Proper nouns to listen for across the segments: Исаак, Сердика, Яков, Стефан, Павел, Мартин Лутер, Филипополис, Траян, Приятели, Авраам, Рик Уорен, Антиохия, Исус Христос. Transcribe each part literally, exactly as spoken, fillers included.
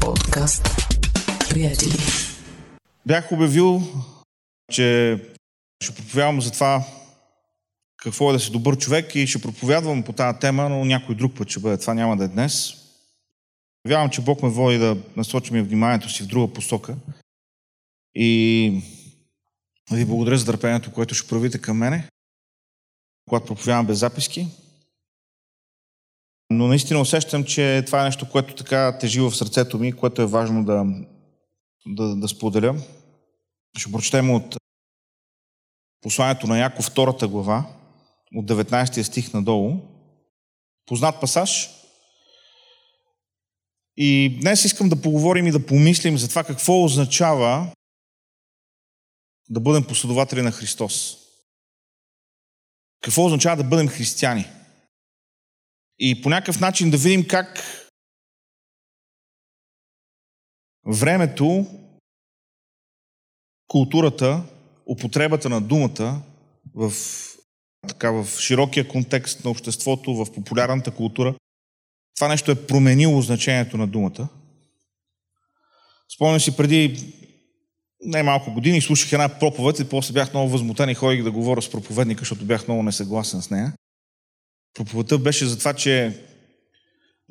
Подкаст Приятели. Бях обявил, че ще проповядвам за това какво е да си добър човек и ще проповядвам по тази тема, но някой друг път ще бъде. Това няма да е днес. Вярвам, че Бог ме води да насочим вниманието си в друга посока. И ви благодаря за търпението, което ще проявите към мене, когато проповядвам без записки. Но наистина усещам, че това е нещо, което така тежи в сърцето ми, което е важно да, да, да споделя. Ще прочетем от посланието на Яков, втората глава, от деветнайсети стих надолу. Познат пасаж. И днес искам да поговорим и да помислим за това какво означава да бъдем последователи на Христос. Какво означава да бъдем християни? И по някакъв начин да видим как времето, културата, употребата на думата в, така, в широкия контекст на обществото, в популярната култура, това нещо е променило значението на думата. Спомням си, преди най-малко години слушах една проповед и после бях много възмутен и ходих да говоря с проповедника, защото бях много несъгласен с нея. Проповедта беше за това, че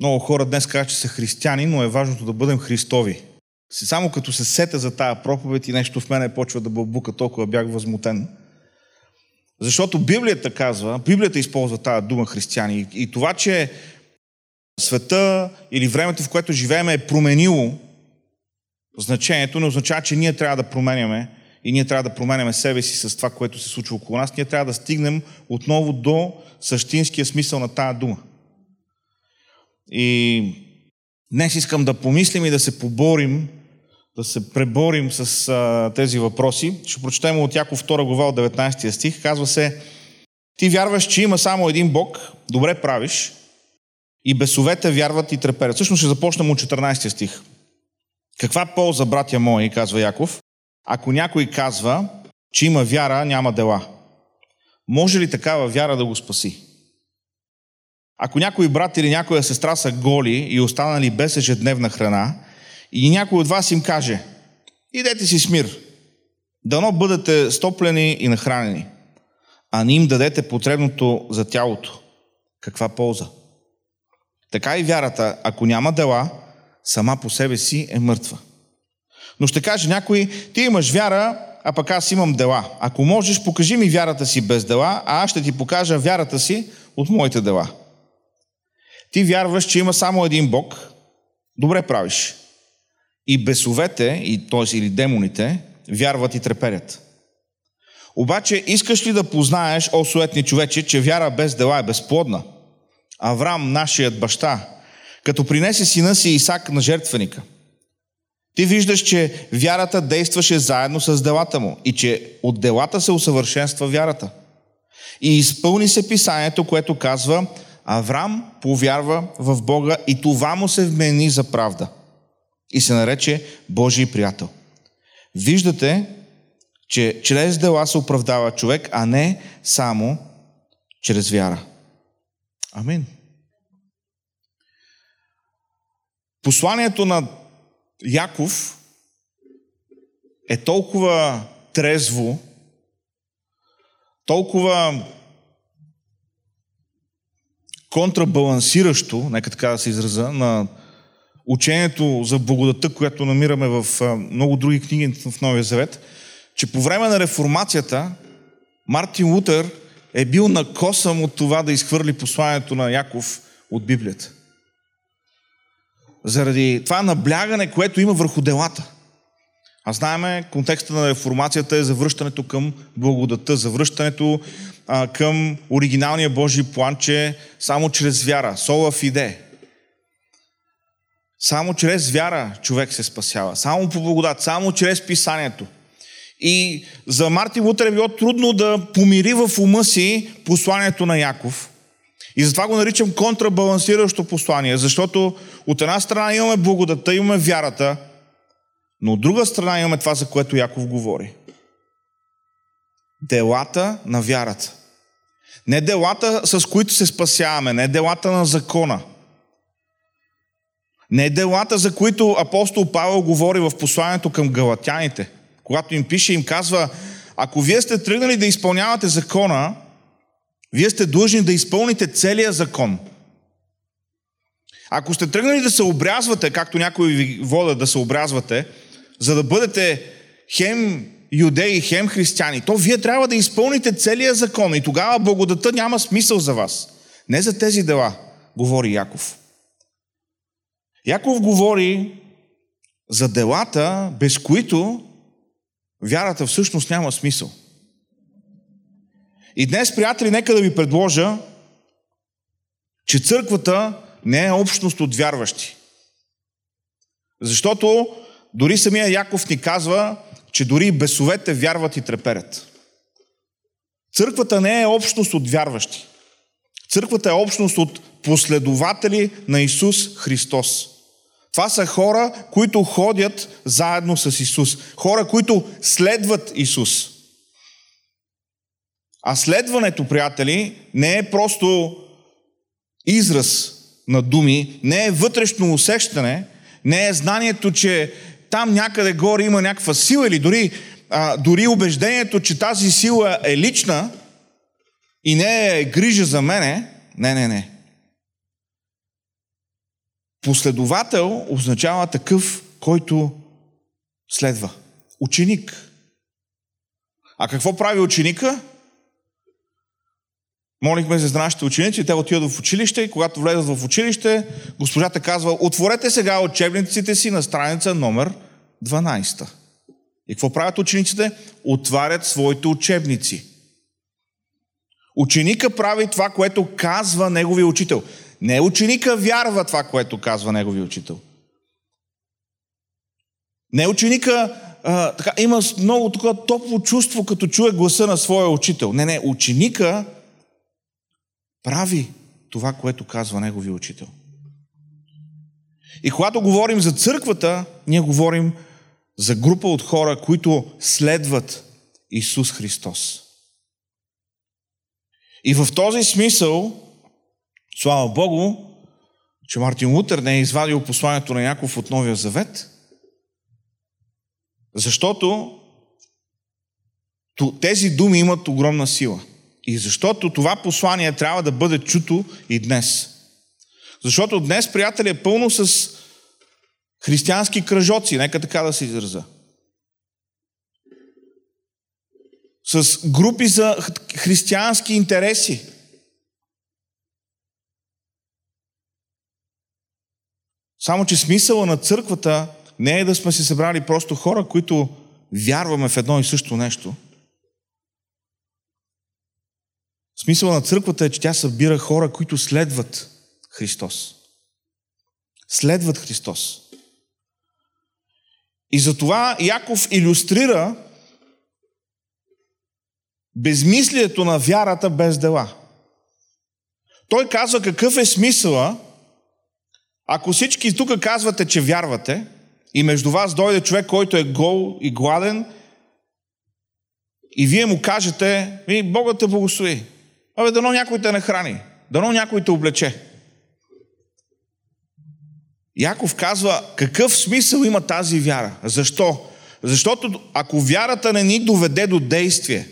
много хора днес казват, че са християни, но е важното да бъдем христови. Само като се сета за тая проповед и нещо в мене почва да бълбука, толкова бях възмутен. Защото Библията казва, Библията използва тази дума християни и това, че света или времето, в което живеем, е променило значението, не означава, че ние трябва да променяме и ние трябва да променяме себе си с това, което се случва около нас. Ние трябва да стигнем отново до същинския смисъл на тая дума. И днес искам да помислим и да се поборим, да се преборим с а, тези въпроси. Ще прочетем от Яков втора глава от деветнайсети стих. Казва се: ти вярваш, че има само един Бог, добре правиш, и бесовете вярват и треперят. Всъщност ще започнем от четиринайсети стих. Каква полза, братя мои, казва Яков, ако някой казва, че има вяра, няма дела. Може ли такава вяра да го спаси? Ако някой брат или някоя сестра са голи и останали без ежедневна храна, и някой от вас им каже: идете си с мир, дано бъдете стоплени и нахранени, а не им дадете потребното за тялото. Каква полза? Така и вярата, ако няма дела, сама по себе си е мъртва. Но ще каже някой: ти имаш вяра, а пък аз имам дела. Ако можеш, покажи ми вярата си без дела, а аз ще ти покажа вярата си от моите дела. Ти вярваш, че има само един Бог, добре правиш. И бесовете, и, т.е. или демоните, вярват и треперят. Обаче искаш ли да познаеш, о суетни човече, че вяра без дела е безплодна? Авраам, нашият баща, като принесе сина си Исаак на жертвеника, ти виждаш, че вярата действаше заедно с делата му и че от делата се усъвършенства вярата. И изпълни се писанието, което казва: Авраам повярва в Бога и това му се вмени за правда. И се нарече Божий приятел. Виждате, че чрез дела се оправдава човек, а не само чрез вяра. Амин. Посланието на Яков е толкова трезво, толкова контрабалансиращо, нека така да се израза, на учението за благодата, което намираме в много други книги в Новия Завет, че по време на реформацията Мартин Лутер е бил накосъм от това да изхвърли посланието на Яков от Библията. Заради това наблягане, което има върху делата. А знаем, контекста на реформацията е завръщането към благодата, завръщането а, към оригиналния Божий план, че само чрез вяра, сола фиде. Само чрез вяра човек се спасява. Само по благодат, само чрез писанието. И за Мартин Лутер е било трудно да помири в ума си посланието на Яков. И затова го наричам контрабалансиращо послание, защото от една страна имаме благодата, имаме вярата, но от друга страна имаме това, за което Яков говори. Делата на вярата. Не делата, с които се спасяваме, не делата на закона, Не делата, за които апостол Павел говори в посланието към галатяните. Когато им пише, им казва: ако вие сте тръгнали да изпълнявате закона, вие сте длъжни да изпълните целия закон. Ако сте тръгнали да се обрязвате, както някои ви водят да се обрязвате, за да бъдете хем юдеи, хем християни, то вие трябва да изпълните целия закон и тогава благодата няма смисъл за вас. Не за тези дела говори Яков. Яков говори за делата, без които вярата всъщност няма смисъл. И днес, приятели, нека да ви предложа, че църквата не е общност от вярващи. Защото дори самия Яков ни казва, че дори бесовете вярват и треперят. Църквата не е общност от вярващи. Църквата е общност от последователи на Исус Христос. Това са хора, които ходят заедно с Исус. Хора, които следват Исус. А следването, приятели, не е просто израз на думи, не е вътрешно усещане, не е знанието, че там някъде горе има някаква сила или дори, а, дори убеждението, че тази сила е лична и не е грижа за мене. Не, не, не. Последовател означава такъв, който следва. Ученик. А какво прави ученика? Молихме се за нашите ученици, те отидат в училище и когато влезат в училище, госпожата казва: отворете сега учебниците си на страница номер дванайсета. И какво правят учениците? Отварят своите учебници. Ученика прави това, което казва неговия учител. Не ученика вярва това, което казва неговия учител. Не ученика а, така, има много такова топло чувство, като чуе гласа на своя учител. Не, не, ученика прави това, което казва неговия учител. И когато говорим за църквата, ние говорим за група от хора, които следват Исус Христос. И в този смисъл, слава Богу, че Мартин Лутер не е извадил посланието на Яков от Новия Завет, защото тези думи имат огромна сила. И защото това послание трябва да бъде чуто и днес. Защото днес, приятели, е пълно с християнски кръжоци, нека така да се израза. С групи за християнски интереси. Само че смисъла на църквата не е да сме се събрали просто хора, които вярваме в едно и също нещо. Смисъла на църквата е, че тя събира хора, които следват Христос. Следват Христос. И затова Яков илюстрира безмислието на вярата без дела. Той казва какъв е смисъла, ако всички тук казвате, че вярвате и между вас дойде човек, който е гол и гладен и вие му кажете: ми, Богът те благослови. Абе, дано някой те нахрани, дано някой те облече. Яков казва, какъв смисъл има тази вяра? Защо? Защото ако вярата не ни доведе до действие,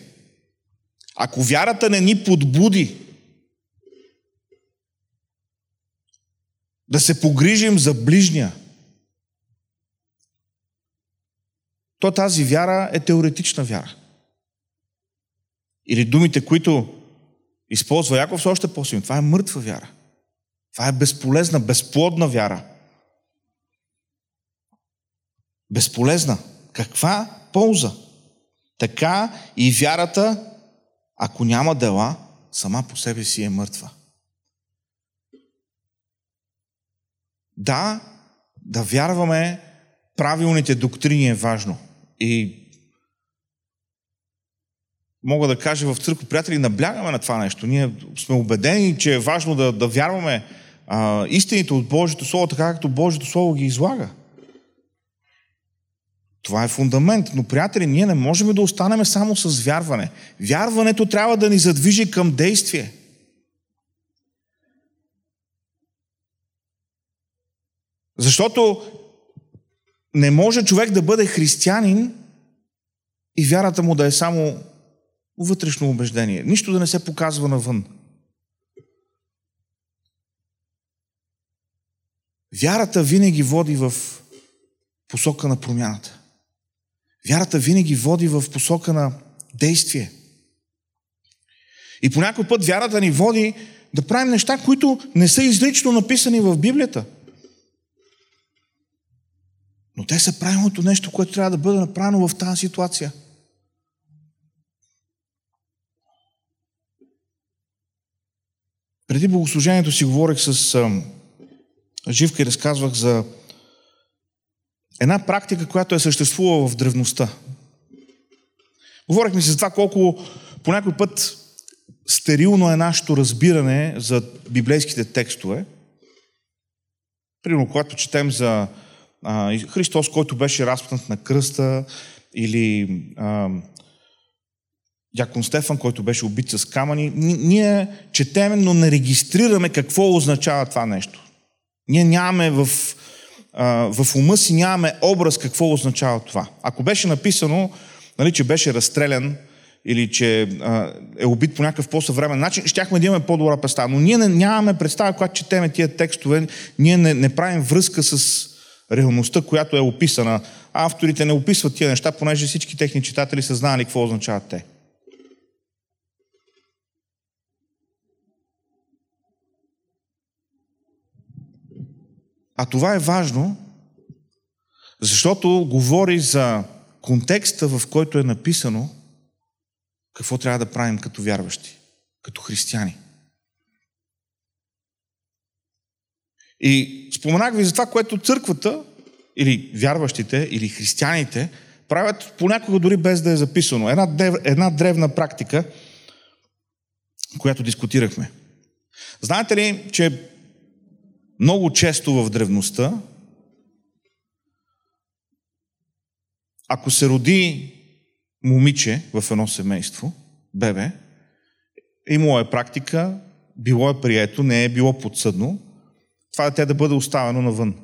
ако вярата не ни подбуди да се погрижим за ближния, то тази вяра е теоретична вяра. Или думите, които използва Яков, са още по-силни. Това е мъртва вяра. Това е безполезна, безплодна вяра. Безполезна. Каква полза? Така и вярата, ако няма дела, сама по себе си е мъртва. Да, да вярваме правилните доктрини е важно. И мога да кажа в църква, приятели, наблягаме на това нещо. Ние сме убедени, че е важно да, да вярваме а, истините от Божието Слово, така както Божието Слово ги излага. Това е фундамент. Но, приятели, ние не можем да останем само с вярване. Вярването трябва да ни задвижи към действие. Защото не може човек да бъде християнин и вярата му да е само вътрешно убеждение. Нищо да не се показва навън. Вярата винаги води в посока на промяната. Вярата винаги води в посока на действие. И по някой път вярата ни води да правим неща, които не са изрично написани в Библията. Но те са правилното нещо, което трябва да бъде направено в тази ситуация. Преди богослужението си говорих с Живка и разказвах за една практика, която е съществувала в древността. Говорихме си за това колко по някой път стерилно е нашето разбиране за библейските текстове. Примерно, когато четем за а, Христос, който беше разпнат на кръста, или а, Яков Стефан, който беше убит с камъни. Ние четем, но не регистрираме какво означава това нещо. Ние нямаме в, а, в ума си нямаме образ какво означава това. Ако беше написано, нали, че беше разстрелян или че а, е убит по някакъв по-съвремен начин, щяхме да имаме по-добра представа. Но ние не, нямаме представа, когато четеме тия текстове, ние не, не правим връзка с реалността, която е описана. Авторите не описват тия неща, понеже всички техни читатели са знали какво означават те. А това е важно, защото говори за контекста, в който е написано какво трябва да правим като вярващи, като християни. И споменах ви за това, което църквата, или вярващите, или християните правят понякога дори без да е записано. Една, дев, една древна практика, която дискутирахме. Знаете ли, че много често в древността, ако се роди момиче в едно семейство, бебе, имало е практика, било е прието, не е било подсъдно, това дете да бъде оставено навън.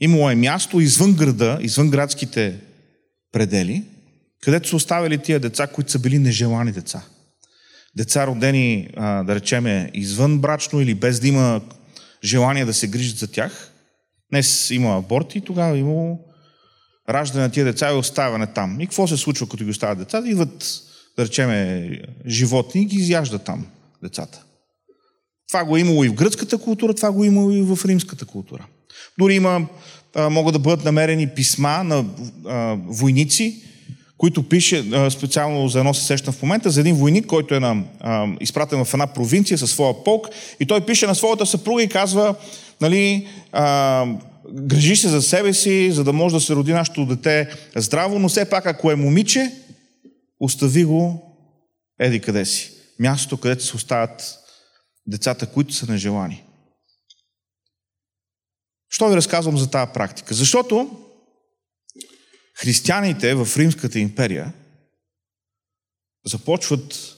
Имало е място извън града, извън градските предели, където са оставили тия деца, които са били нежелани деца. Деца родени, да речем, извън брачно или без да има желание да се грижат за тях. Днес има аборти, тогава има раждане на тия деца и оставяне там. И какво се случва, като ги оставят децата? Идват, да речем, животни и ги изяждат там децата. Това го е имало и в гръцката култура, това го е имало и в римската култура. Дори има, могат да бъдат намерени писма на войници, които пише, специално за едно се сещам в момента, за един войник, който е на, а, изпратен в една провинция със своя полк, и той пише на своята съпруга и казва, нали, а, грижи се за себе си, за да може да се роди нашето дете здраво, но все пак, ако е момиче, остави го еди къде си. Мястото, където се оставят децата, които са нежелани. Що ви разказвам за тази практика? Защото християните в Римската империя започват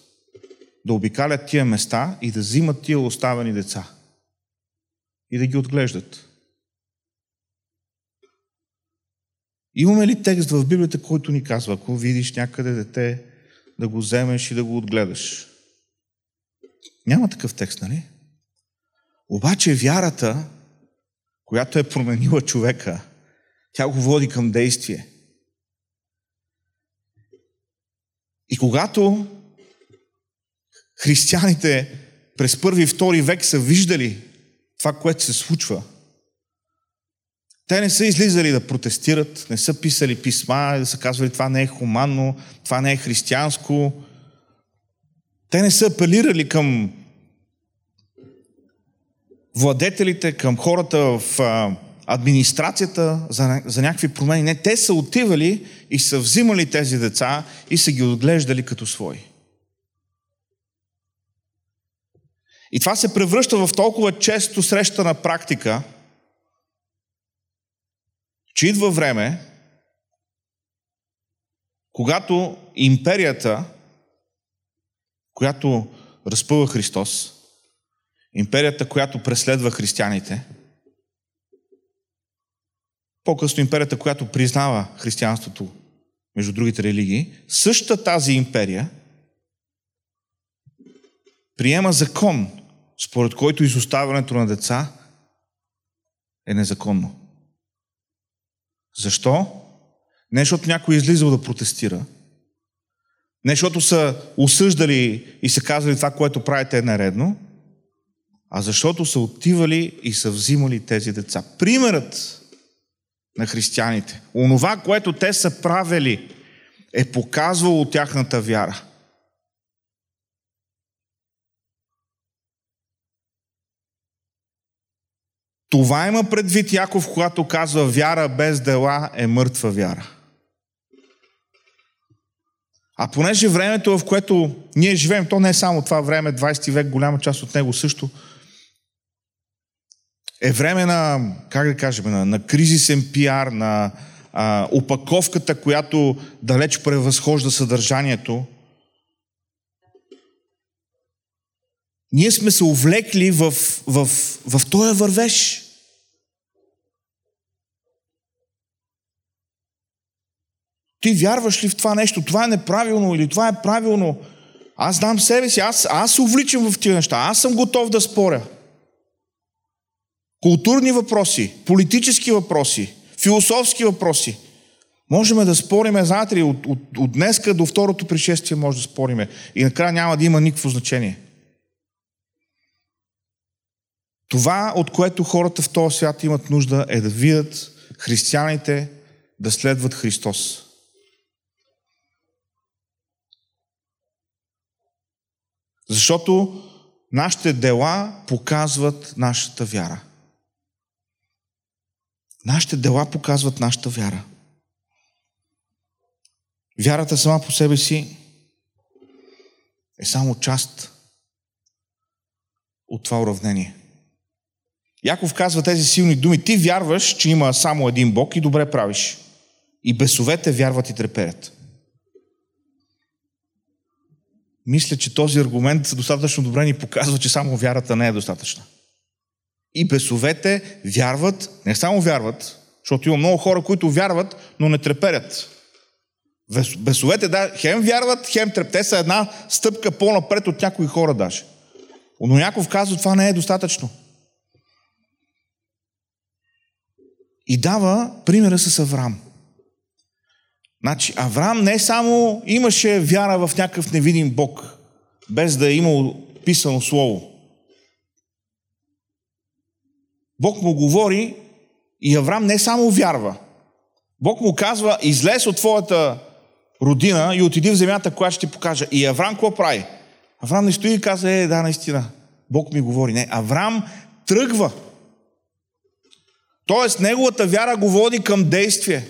да обикалят тия места и да взимат тия оставени деца и да ги отглеждат. Имаме ли текст в Библията, който ни казва, ако видиш някъде дете, да го вземеш и да го отгледаш? Няма такъв текст, нали? Обаче вярата, която е променила човека, тя го води към действие. И когато християните през първи и втори век са виждали това, което се случва, те не са излизали да протестират, не са писали писма, да са казвали това не е хуманно, това не е християнско. Те не са апелирали към владетелите, към хората в администрацията за, за някакви промени. Не, те са отивали и са взимали тези деца и са ги отглеждали като свои. И това се превръща в толкова често срещана практика, че идва време, когато империята, която разпъва Христос, империята, която преследва християните, по-късно империята, която признава християнството между другите религии, същата тази империя приема закон, според който изоставянето на деца е незаконно. Защо? Не защото някой е излизал да протестира, не защото са осъждали и са казали това, което правите е нередно, а защото са отивали и са взимали тези деца. Примерът на християните, онова, което те са правили, е показвало тяхната вяра. Това има предвид Яков, когато казва: вяра без дела е мъртва вяра. А понеже времето, в което ние живеем, то не е само това време, двайсети век, голяма част от него също, е време на, как да кажем, на, на кризисен пиар, на а, опаковката, която далеч превъзхожда съдържанието. Ние сме се увлекли в, в, в, в този вървеж. Ти вярваш ли в това нещо? Това е неправилно или това е правилно? Аз знам себе си, аз, аз се увличам в тия неща, аз съм готов да споря. Културни въпроси, политически въпроси, философски въпроси. Можем да спориме, знаете ли, от, от, от днеска до второто пришествие може да спориме. И накрая няма да има никакво значение. Това, от което хората в този свят имат нужда, е да видят християните да следват Христос. Защото нашите дела показват нашата вяра. Нашите дела показват нашата вяра. Вярата сама по себе си е само част от това уравнение. Яков казва тези силни думи: ти вярваш, че има само един Бог и добре правиш. И бесовете вярват и треперят. Мисля, че този аргумент достатъчно добре ни показва, че само вярата не е достатъчна. И бесовете вярват, не само вярват, защото има много хора, които вярват, но не треперят. Бесовете, да, хем вярват, хем треперят. Те са една стъпка по-напред от някои хора даже. Но Яков казва, това не е достатъчно. И дава примера с Авраам. Значи, Авраам не само имаше вяра в някакъв невидим Бог, без да е имал писано слово. Бог му говори и Авраам не само вярва. Бог му казва: излез от твоята родина и отиди в земята, която ще ти покажа. И Авраам какво прави? Авраам не стои и казва: е, да, наистина, Бог ми говори. Не, Авраам тръгва. Тоест, неговата вяра го води към действие.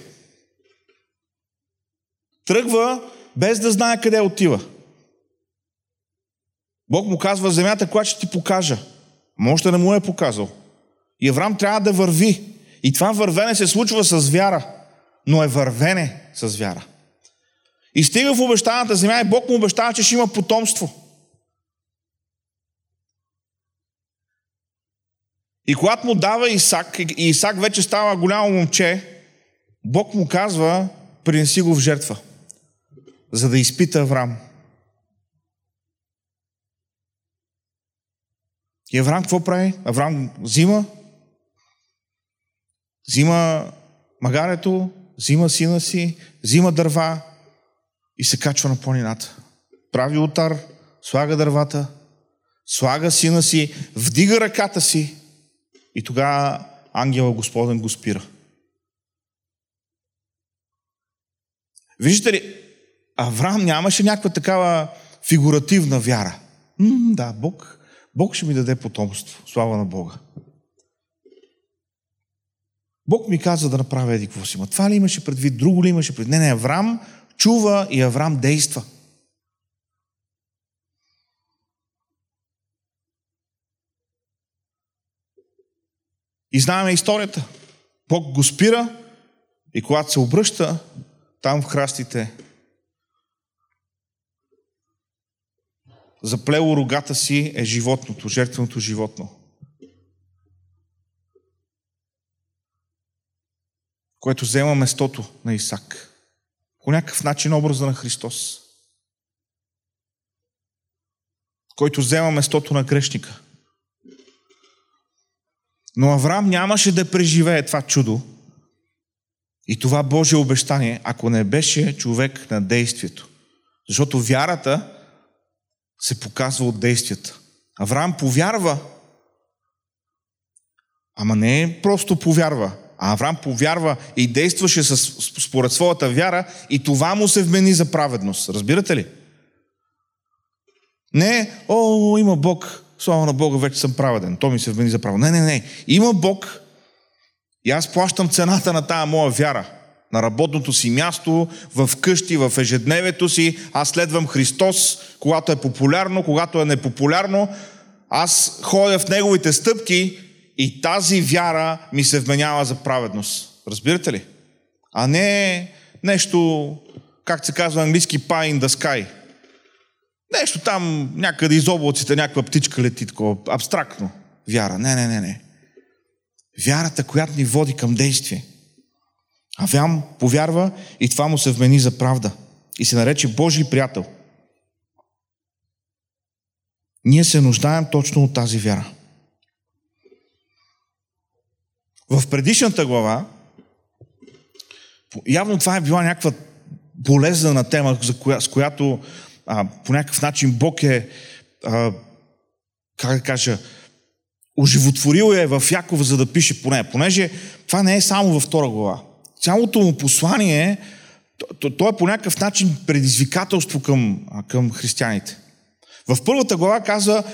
Тръгва, без да знае къде отива. Бог му казва: земята, която ще ти покажа. Може да не му е показал. И Авраам трябва да върви. И това вървене се случва с вяра. Но е вървене с вяра. И стига в обещаната земя и Бог му обещава, че ще има потомство. И когато му дава Исаак, и Исаак вече става голямо момче, Бог му казва: принеси го в жертва, за да изпита Авраам. И Авраам какво прави? Авраам взима, взима магарето, взима сина си, взима дърва и се качва на планината. Прави олтар, слага дървата, слага сина си, вдига ръката си и тогава ангелът Господен го спира. Виждате ли, Авраам нямаше някаква такава фигуративна вяра. М, да, Бог, Бог ще ми даде потомство. Слава на Бога. Бог ми каза да направя еди какво си. Ма това ли имаше предвид? Друго ли имаше предвид? Не, не, Авраам чува и Авраам действа. И знаем историята. Бог го спира и когато се обръща, там в храстите заплело рогата си е животното, жертвеното животно. което взема местото на Исаак. По някакъв начин образа на Христос, който взема местото на грешника. Но Авраам нямаше да преживее това чудо и това Божие обещание, ако не беше човек на действието. Защото вярата се показва от действията. Авраам повярва, ама не е просто повярва. А Авраам повярва и действаше с, според своята вяра и това му се вмени за праведност. Разбирате ли? Не, о, има Бог, слава на Бога, вече съм праведен. То ми се вмени за праведност. Не, не, не. Има Бог и аз плащам цената на тая моя вяра. На работното си място, в къщи, в ежедневието си. Аз следвам Христос, когато е популярно, когато е непопулярно. Аз ходя в Неговите стъпки и тази вяра ми се вменява за праведност. Разбирате ли? А не нещо, как се казва на английски, pie in the sky. Нещо там, някъде из облаците, някаква птичка лети, такова абстрактно. Вяра. Не, не, не, не. Вярата, която ни води към действие. Авраам повярва и това му се вмени за правда. И се нарече Божий приятел. Ние се нуждаем точно от тази вяра. В предишната глава, явно това е била някаква болезнена тема, за коя, с която а, по някакъв начин Бог е, а, как да кажа, оживотворил я в Яков, за да пише по нея. Понеже това не е само във втора глава. Цялото му послание, то, то е по някакъв начин предизвикателство към, към християните. В първата глава казва: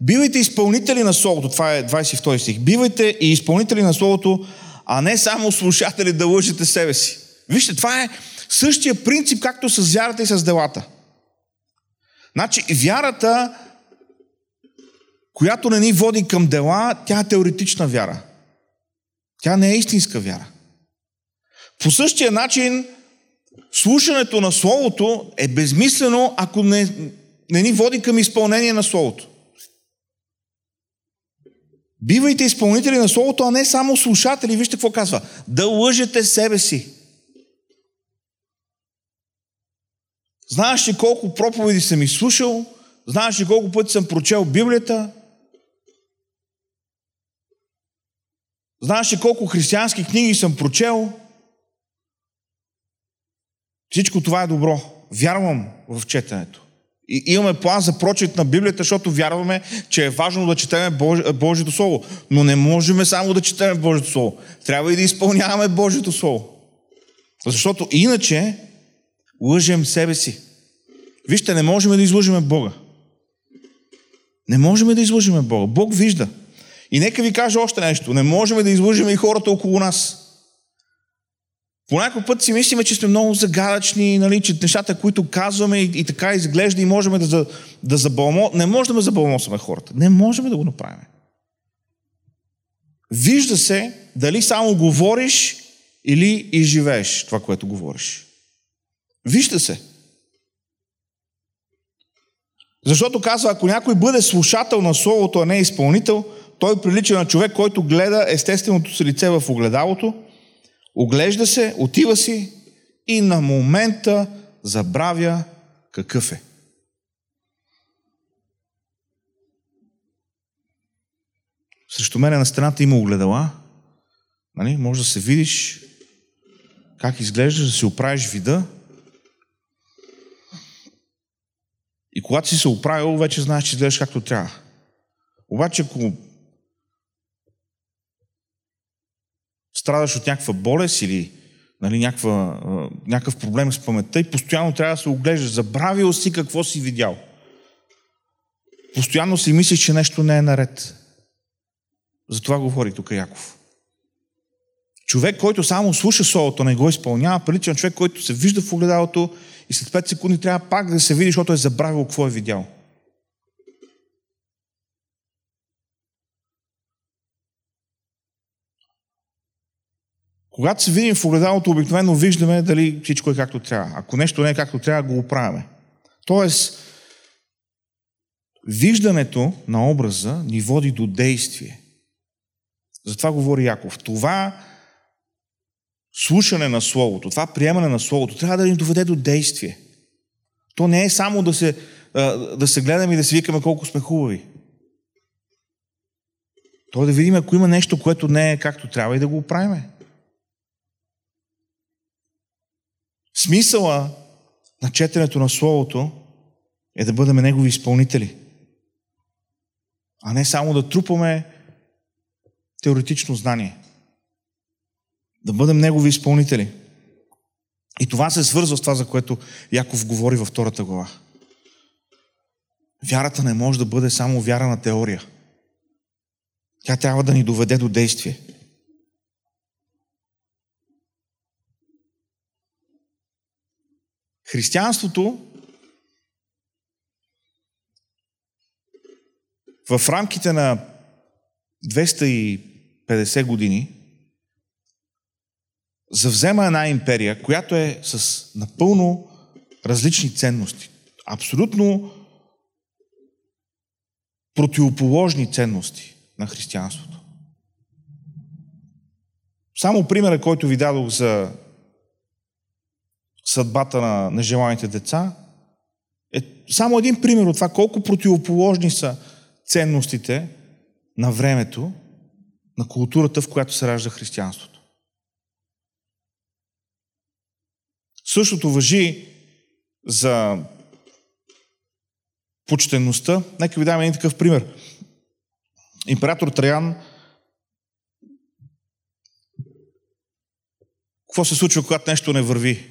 бивайте изпълнители на Словото, това е двадесет и втори стих, бивайте и изпълнители на Словото, а не само слушатели да лъжете себе си. Вижте, това е същия принцип, както с вярата и с делата. Значи, вярата, която не ни води към дела, тя е теоретична вяра. Тя не е истинска вяра. По същия начин, слушането на Словото е безмислено, ако не, не ни води към изпълнение на Словото. Бивайте изпълнители на Словото, а не само слушатели. Вижте какво казва. Да лъжете себе си. Знаеш ли колко проповеди съм изслушал? Знаеш ли колко пъти съм прочел Библията? Знаеш ли колко християнски книги съм прочел? Всичко това е добро. Вярвам в четенето. И имаме план за прочит на Библията, защото вярваме, че е важно да четем Божи, Божието Слово. Но не можем само да четем Божието Слово. Трябва и да изпълняваме Божието Слово. Защото иначе лъжем себе си. Вижте, не можем да излъжеме Бога. Не можем да излъжеме Бога. Бог вижда. И нека ви кажа още нещо. Не можем да излъжеме и хората около нас. По някой път си мислиме, че сме много загадъчни, нали, че нещата, които казваме и, и така изглежда и можем да, да забалмосваме. Не можем да забалмосваме хората. Не можем да го направим. Вижда се дали само говориш или изживееш това, което говориш. Вижда се. Защото казва, ако някой бъде слушател на Словото, а не изпълнител, той прилича на човек, който гледа естественото си лице в огледалото, оглежда се, отива си и на момента забравя какъв е. Срещу мене на стената има огледала. Нали? Може да се видиш как изглеждаш, да си оправиш вида. И когато си се оправил, вече знаеш, че изглеждаш както трябва. Обаче, ако страдаш от някаква болест или нали, някаква, някакъв проблем с паметта и постоянно трябва да се оглеждаш. Забравил си какво си видял. Постоянно си мислиш, че нещо не е наред. Затова говори тук Яков. Човек, който само слуша Словото, не го изпълнява, прилича на човек, който се вижда в огледалото и след пет секунди трябва пак да се види, защото е забравил какво е видял. Когато се видим в огледалото, обикновено виждаме дали всичко е както трябва. Ако нещо не е както трябва, го оправяме. Тоест, виждането на образа ни води до действие. Затова говори Яков. Това слушане на Словото, това приемане на Словото, трябва да ни доведе до действие. То не е само да се, да се гледаме и да се викаме колко сме хубави. То е да видим, ако има нещо, което не е както трябва, и да го оправим. Смисъла на четенето на Словото е да бъдем негови изпълнители. А не само да трупаме теоретично знание. Да бъдем негови изпълнители. И това се свързва с това, за което Яков говори във втората глава. Вярата не може да бъде само вяра на теория. Тя трябва да ни доведе до действие. Християнството в рамките на двеста и петдесет години завзема една империя, която е с напълно различни ценности. Абсолютно противоположни ценности на християнството. Само примера, който ви дадох за съдбата на нежеланите деца, е само един пример от това колко противоположни са ценностите на времето, на културата, в която се ражда християнството. Същото важи за почтенността. Нека ви дам един такъв пример. Император Траян. Какво се случва, когато нещо не върви?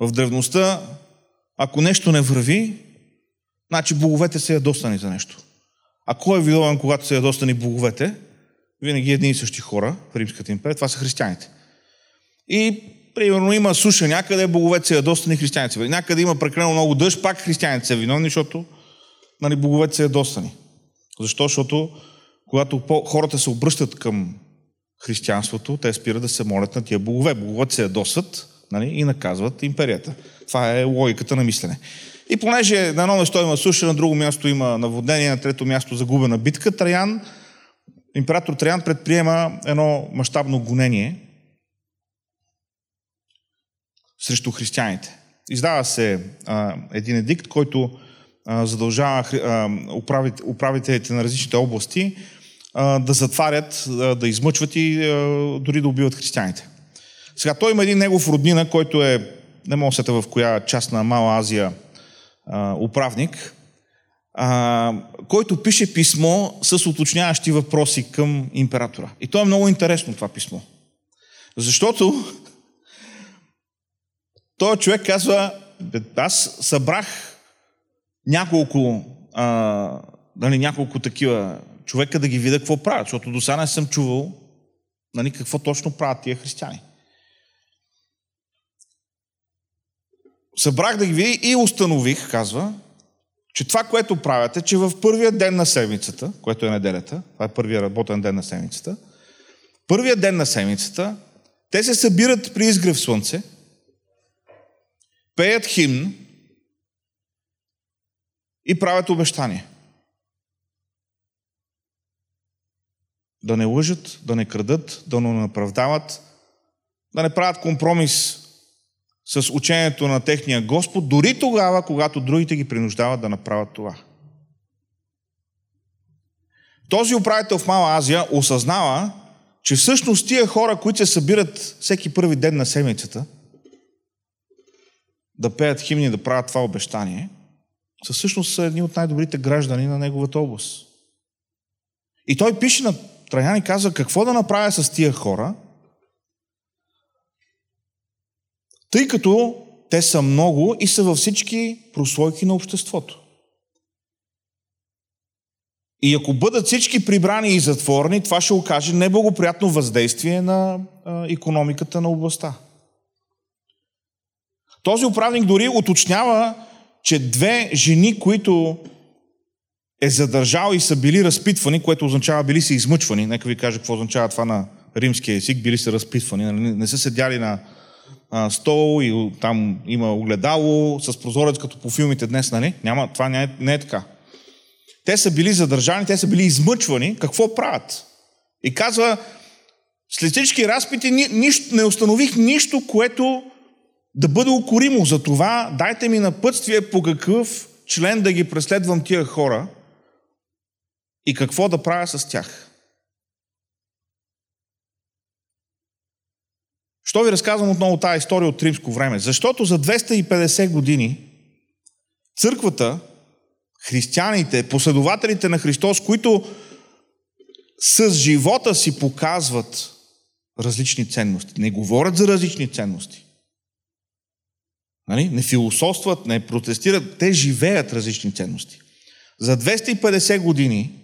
В древността, ако нещо не върви, значи боговете са ядосани за нещо. А кой е виновен, когато са ядосани боговете? Винаги едни и същи хора в Римската империя. Това са християните. И примерно има суша някъде, боговете са ядосани, християните са виновни. Някъде има прекалено много дъжд, пак християните са виновни, защото нали, боговете са ядосани. Защо? Защото когато хората се обръщат към християнството, те спират да се молят на тия богове. Боговете се ядосват, нали, и наказват империята. Това е логиката на мислене. И понеже на едно място има суша, на друго място има наводнение, на трето място загубена битка, Траян, император Траян предприема едно мащабно гонение срещу християните. Издава се а, един едикт, който а, задължава а, управит, управителите на различните области а, да затварят, а, да измъчват и а, дори да убиват християните. Сега той има един негов роднина, който е, не мога да сета в коя част на Мала Азия а, управник, а, който пише писмо с уточняващи въпроси към императора. И то е много интересно това писмо. Защото той човек казва, аз събрах няколко, а, нали, няколко такива човека да ги видя какво правят, защото до сега не съм чувал нали, какво точно правят тия християни. Събрах да ги видя и установих, казва, че това, което правят е, че в първия ден на седмицата, което е неделята, това е първия работен ден на седмицата, първия ден на седмицата, те се събират при изгрев слънце, пеят химн и правят обещания. Да не лъжат, да не крадат, да не направдават, да не правят компромис с учението на техния Господ, дори тогава, когато другите ги принуждават да направят това. Този управител в Мала Азия осъзнава, че всъщност тия хора, които се събират всеки първи ден на седмицата, да пеят химни, да правят това обещание, са всъщност са едни от най-добрите граждани на неговата област. И той пише на Траян и казва, какво да направя с тия хора, тъй като те са много и са във всички прослойки на обществото. И ако бъдат всички прибрани и затворени, това ще окаже неблагоприятно въздействие на икономиката на областта. Този управник дори уточнява, че две жени, които е задържал и са били разпитвани, което означава били са измъчвани. Нека ви кажа какво означава това на римския език. Били са разпитвани. Не са седяли на стол и там има огледало с прозорец, като по филмите днес, нали? Няма, това не е, не е така. Те са били задържани, те са били измъчвани. Какво правят? И казва, След всички разпити ни, нищо, не установих нищо, което да бъде укоримо за това. Дайте ми напътствие по какъв член да ги преследвам тия хора и какво да правя с тях. Що ви разказвам отново тази история от римско време? Защото за двеста и петдесет години църквата, християните, последователите на Христос, които с живота си показват различни ценности. Не говорят за различни ценности. Нали? Не философстват, не протестират. Те живеят различни ценности. За двеста и петдесет години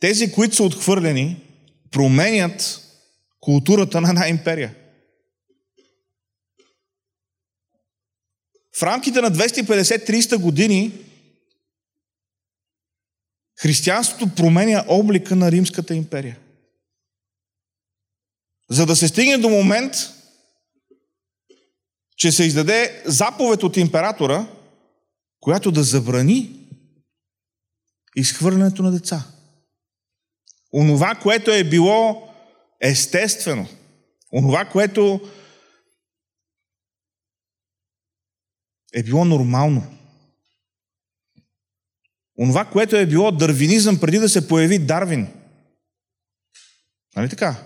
тези, които са отхвърлени, променят културата на една империя. В рамките на двеста и петдесет до триста години християнството променя облика на Римската империя. За да се стигне до момент, че се издаде заповед от императора, която да забрани изхвърлянето на деца. Онова, което е било естествено, онова, което е било нормално. Онова, което е било дарвинизъм преди да се появи Дарвин. Нали така?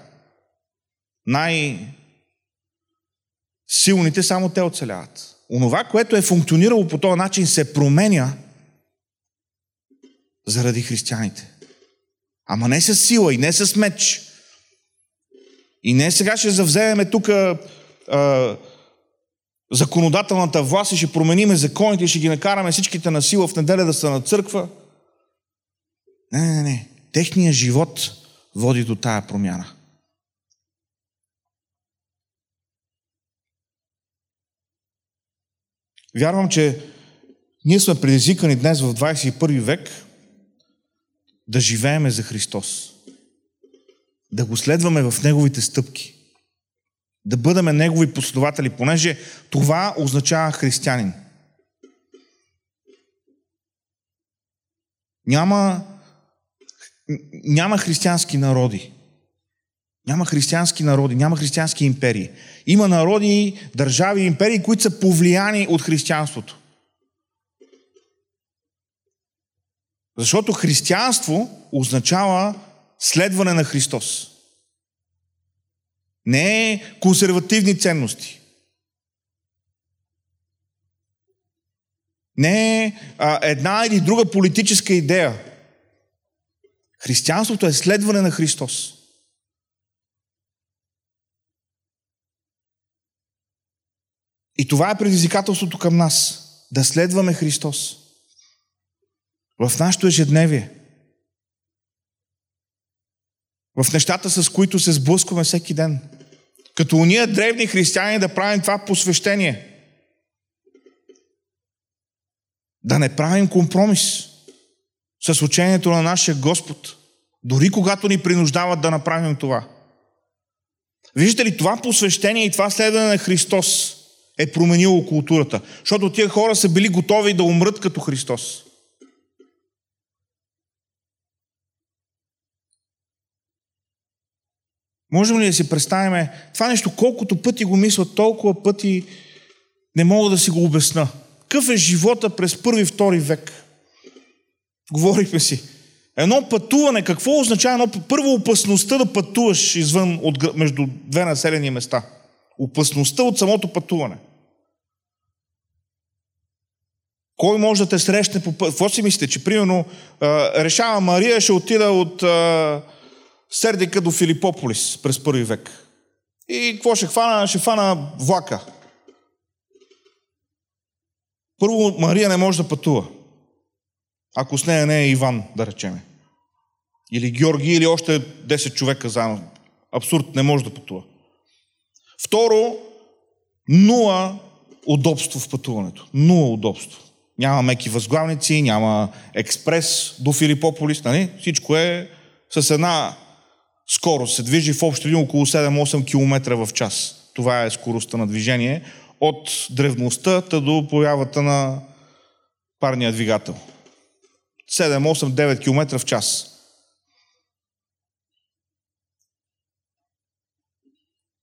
Най-силните само те оцеляват. Онова, което е функционирало по този начин, се променя заради християните. Ама не с сила и не с меч. И не сега ще завземеме тук законодателната власт и ще промениме законите и ще ги накараме всичките на сила в неделя да са на църква. Не, не, не. Техният живот води до тая промяна. Вярвам, че ние сме предизвикани днес в двадесет и първи век да живееме за Христос. Да го следваме в Неговите стъпки. Да бъдем Негови последователи, понеже това означава християнин. Няма, няма християнски народи. Няма християнски народи, няма християнски империи. Има народи, държави и империи, които са повлияни от християнството. Защото християнство означава следване на Христос. Не е консервативни ценности. Не е една или друга политическа идея. Християнството е следване на Христос. И това е предизвикателството към нас. Да следваме Христос. В нашето ежедневие. В нещата, с които се сблъскваме всеки ден. Като уния древни християни да правим това посвещение. Да не правим компромис с учението на нашия Господ. Дори когато ни принуждават да направим това. Виждате ли, това посвещение и това следване на Христос е променило културата. Защото тия хора са били готови да умрат като Христос. Можем ли да си представим това нещо, колкото пъти го мисля, толкова пъти не мога да си го обясна. Какъв е живота през първи, втори век? Говорихме си. Едно пътуване, какво означава? Едно, първо опасността да пътуваш извън, от, между две населени места. Опасността от самото пътуване. Кой може да те срещне по път? Какво си мислите, че примерно решава Мария, ще отида от Сердика до Филипополис през първи век. И какво ще хвана? Ще хвана влака. Първо, Мария не може да пътува. Ако с нея не е Иван, да речеме. Или Георги, или още десет човека заедно. Абсурд, не може да пътува. Второ, нула удобство в пътуването. Нула удобство. Няма меки възглавници, няма експрес до Филипополис. Нали? Всичко е с една скорост. Се движи в общо около седем-осем км в час. Това е скоростта на движение от древността до появата на парния двигател. седем осем девет км в час.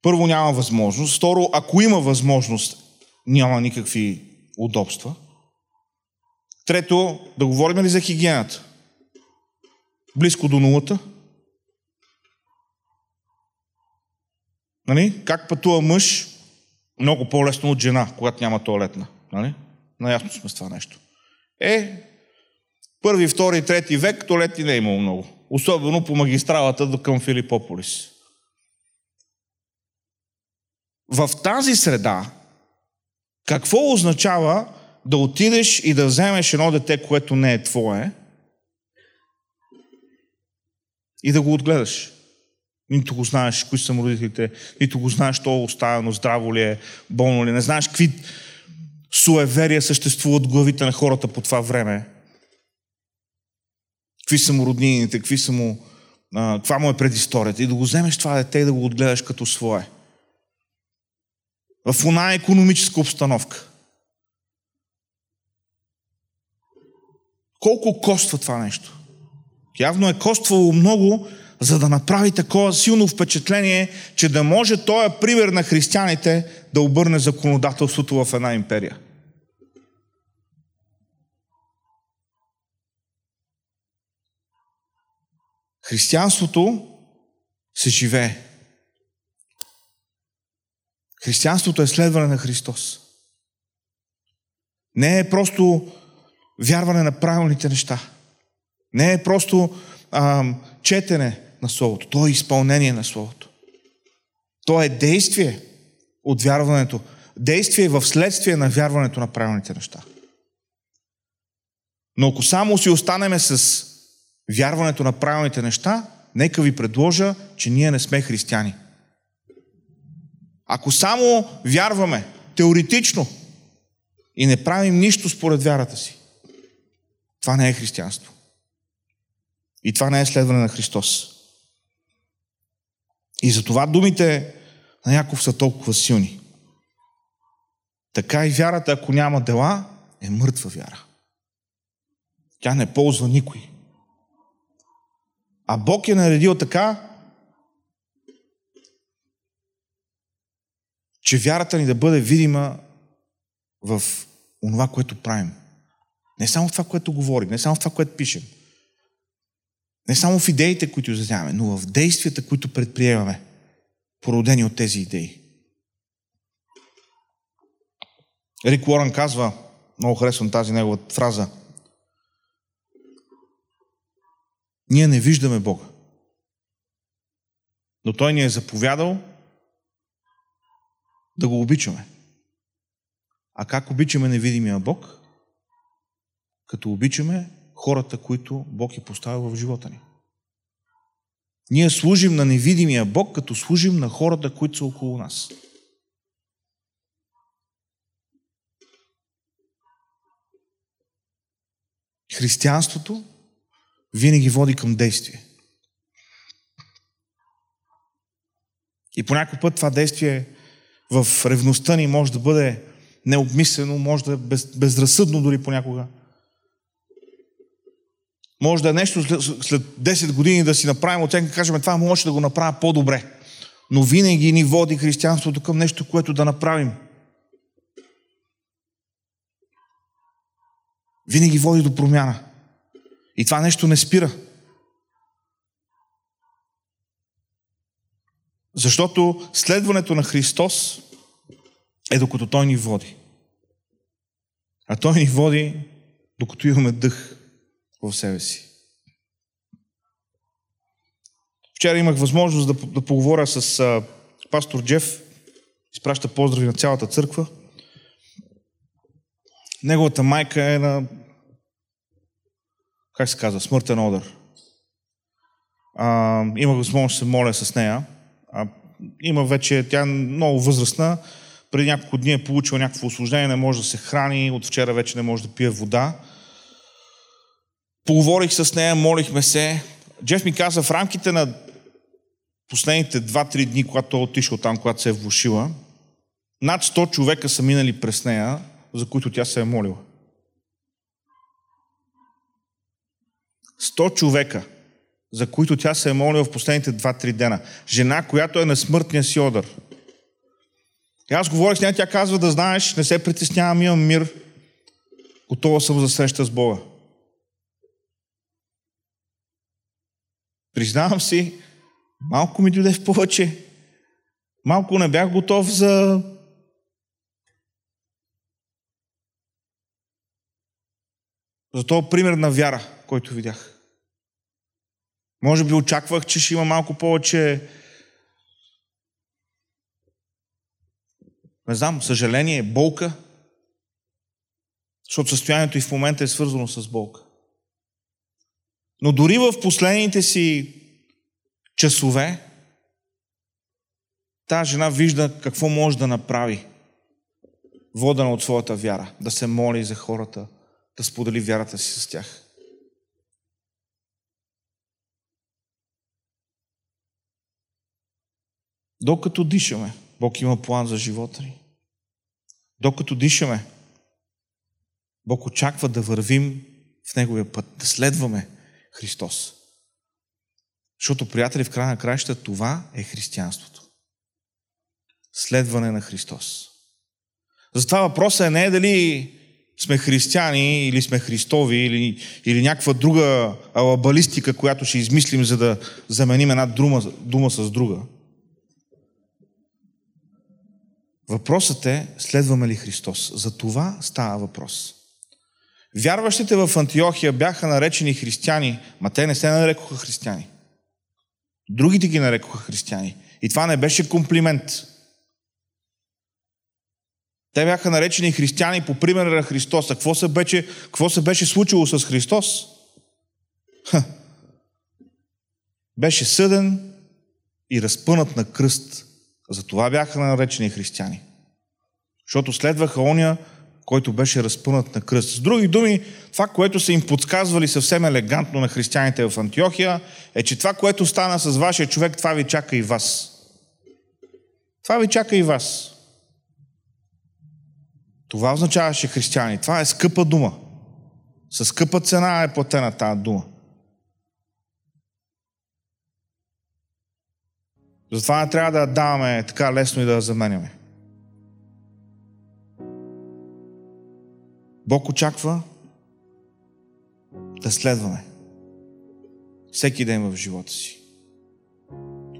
Първо, няма възможност. Второ, ако има възможност, няма никакви удобства. Трето, да говорим ли за хигиената? Близко до нулата. Нали? Как пътува мъж? Много по-лесно от жена, когато няма тоалетна. Нали? Наясно сме с това нещо. Е, първи, втори, трети век тоалетни не е имало много. Особено по магистралата до към Филипополис. В тази среда, какво означава да отидеш и да вземеш едно дете, което не е твое, и да го отгледаш? Нито го знаеш кои са му родителите, нито го знаеш то е оставено, здраво ли е, болно ли, не знаеш какви суеверия съществуват в главите на хората по това време. Какви са му роднините, какви са му, а, каква му е предисторията. И да го вземеш това дете и да го отгледаш като свое. В една икономическа обстановка. Колко коства това нещо? Явно е коствало много, за да направи такова силно впечатление, че да може този пример на християните да обърне законодателството в една империя. Християнството се живее. Християнството е следване на Христос. Не е просто вярване на правилните неща. Не е просто а, четене на Словото. То е изпълнение на Словото. То е действие от вярването. Действие в следствие на вярването на правилните неща. Но ако само си останеме с вярването на правилните неща, нека ви предложа, че ние не сме християни. Ако само вярваме теоретично и не правим нищо според вярата си, това не е християнство. И това не е следване на Христос. И затова думите на Яков са толкова силни. Така и вярата, ако няма дела, е мъртва вяра. Тя не ползва никой. А Бог е наредил така, че вярата ни да бъде видима в онова, което правим. Не само в това, което говорим, не само в това, което пишем. Не само в идеите, които изразяваме, но в действията, които предприемаме, породени от тези идеи. Рик Уорен казва, много харесвам тази негова фраза, ние не виждаме Бога, но Той ни е заповядал да го обичаме. А как обичаме невидимия Бог? Като обичаме хората, които Бог е поставил в живота ни. Ние служим на невидимия Бог, като служим на хората, които са около нас. Християнството винаги води към действие. И по някой път това действие в ревността ни може да бъде необмислено, може да е без, безразсъдно дори понякога. Може да е нещо след, след десет години да си направим оценка, кажем, това може да го направя по-добре. Но винаги ни води християнството към нещо, което да направим. Винаги води до промяна. И това нещо не спира. Защото следването на Христос е докато Той ни води. А Той ни води докато имаме дъх в себе си. Вчера имах възможност да, да поговоря с а, пастор Джеф. Изпраща поздрави на цялата църква. Неговата майка е на как се казва, смъртен одър. А, имах възможност да се моля с нея. А, има вече, тя е много възрастна. Преди няколко дни е получила някакво осложнение, не може да се храни, от вчера вече не може да пие вода. Поговорих с нея, молихме се. Джеф ми каза, в рамките на последните два-три дни, когато той отишъл там, когато се е влошила, над сто човека са минали през нея, за които тя се е молила. сто човека, за които тя се е молила в последните два-три дена. Жена, която е на смъртния си одър. И аз говорих с нея, тя казва, да знаеш, не се притеснявам, имам мир. Готова съм за среща с Бога. Признавам си, малко ми дойде в повече. Малко не бях готов за... за този пример на вяра, който видях. Може би очаквах, че ще има малко повече... не знам, съжаление, болка. Защото състоянието и в момента е свързано с болка. Но дори в последните си часове тази жена вижда какво може да направи, водена от своята вяра. Да се моли за хората, да сподели вярата си с тях. Докато дишаме, Бог има план за живота ни. Докато дишаме, Бог очаква да вървим в Неговия път, да следваме Христос. Защото, приятели, в края на краища, това е християнството. Следване на Христос. Затова въпросът е не е дали сме християни или сме христови или, или някаква друга алабалистика, която ще измислим, за да заменим една дума, дума с друга. Въпросът е, следваме ли Христос? За това става въпрос. Вярващите в Антиохия бяха наречени християни, ма те не се нарекоха християни. Другите ги нарекоха християни. И това не беше комплимент. Те бяха наречени християни по примера на Христос. А какво се беше, какво се беше случило с Христос? Ха. Беше съден и разпънат на кръст. Затова бяха наречени християни. Защото следваха оня, който беше разпънат на кръст. С други думи, това, което са им подсказвали съвсем елегантно на християните в Антиохия, е, че това, което стана с вашия човек, това ви чака и вас. Това ви чака и вас. Това означаваше християни. Това е скъпа дума. Със скъпа цена е платена тази дума. Затова не трябва да я даваме така лесно и да я заменяме. Бог очаква да следваме всеки ден в живота си.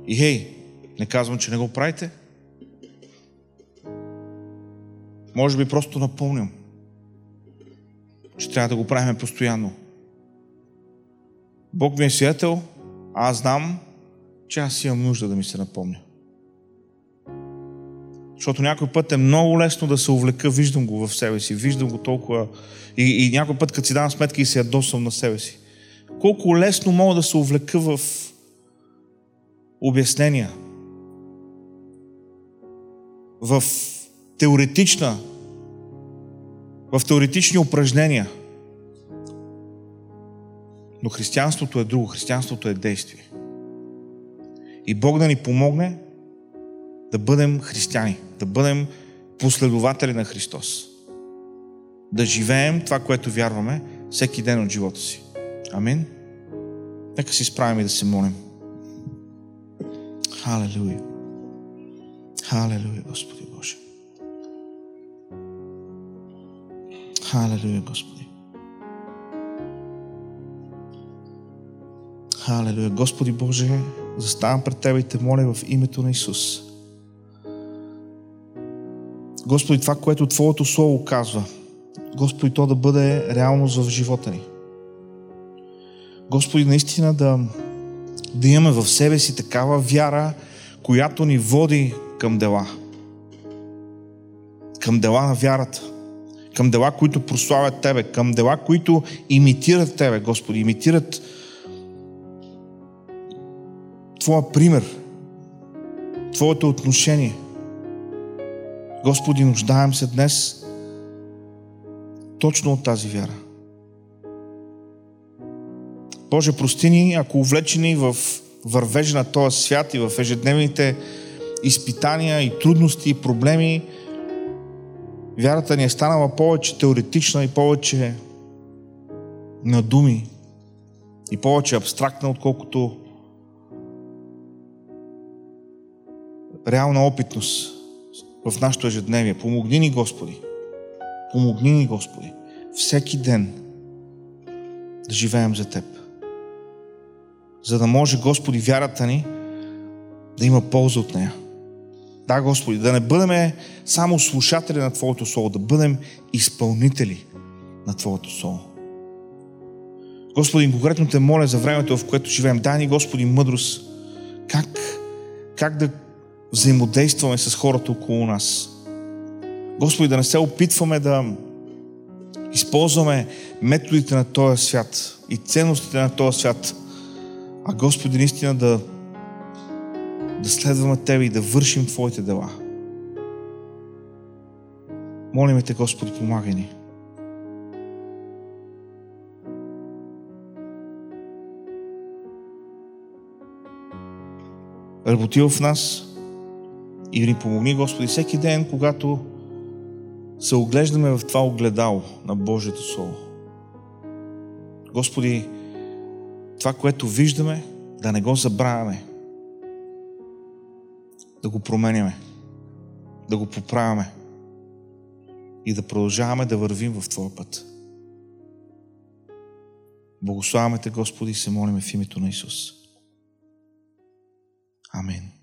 И хей, не казвам, че не го правите. Може би просто напомням, че трябва да го правим постоянно. Бог ми е свидетел, аз знам, че аз имам нужда да ми се напомня. Защото някой път е много лесно да се увлека, виждам го в себе си, виждам го толкова и, и някой път, като си давам сметка и се ядосвам на себе си. Колко лесно мога да се увлека в обяснения, в теоретична, в теоретични упражнения. Но християнството е друго, християнството е действие. И Бог да ни помогне да бъдем християни, да бъдем последователи на Христос. Да живеем това, което вярваме всеки ден от живота си. Амин. Нека се изправим и да се молим. Халелуя. Халелуя, Господи Боже. Халелуя, Господи. Халелуя, Господи Боже. Заставам пред Тебе и Те моля в името на Исус. Господи, това, което Твоето Слово казва, Господи, то да бъде реалност в живота ни. Господи, наистина да, да имаме в себе си такава вяра, която ни води към дела. Към дела на вярата. Към дела, които прославят Тебе. Към дела, които имитират Тебе, Господи. Имитират Твоя пример, Твоето отношение. Господи, нуждаем се днес точно от тази вяра. Боже, прости ни, ако увлечени в вървежа на този свят и в ежедневните изпитания и трудности и проблеми, вярата ни е станала повече теоретична и повече на думи и повече абстрактна, отколкото реална опитност, в нашето ежедневие. Помогни ни, Господи. Помогни ни, Господи. Всеки ден да живеем за Теб. За да може, Господи, вярата ни да има полза от нея. Да, Господи, да не бъдем само слушатели на Твоето Слово, да бъдем изпълнители на Твоето Слово. Господи, конкретно Те моля за времето, в което живеем. Дай ни, Господи, мъдрост. Как, как да взаимодействаме с хората около нас. Господи, да не се опитваме да използваме методите на този свят и ценностите на този свят, а Господи, наистина да, да следваме Тебе и да вършим Твоите дела. Молим Те, Господи, помагай ни. Работи в нас и ни помогни, Господи, всеки ден, когато се оглеждаме в това огледало на Божието Слово. Господи, това, което виждаме, да не го забравяме. Да го променяме. Да го поправяме. И да продължаваме да вървим в Твоя път. Благославяме Те, Господи, и се молим в името на Исус. Амин.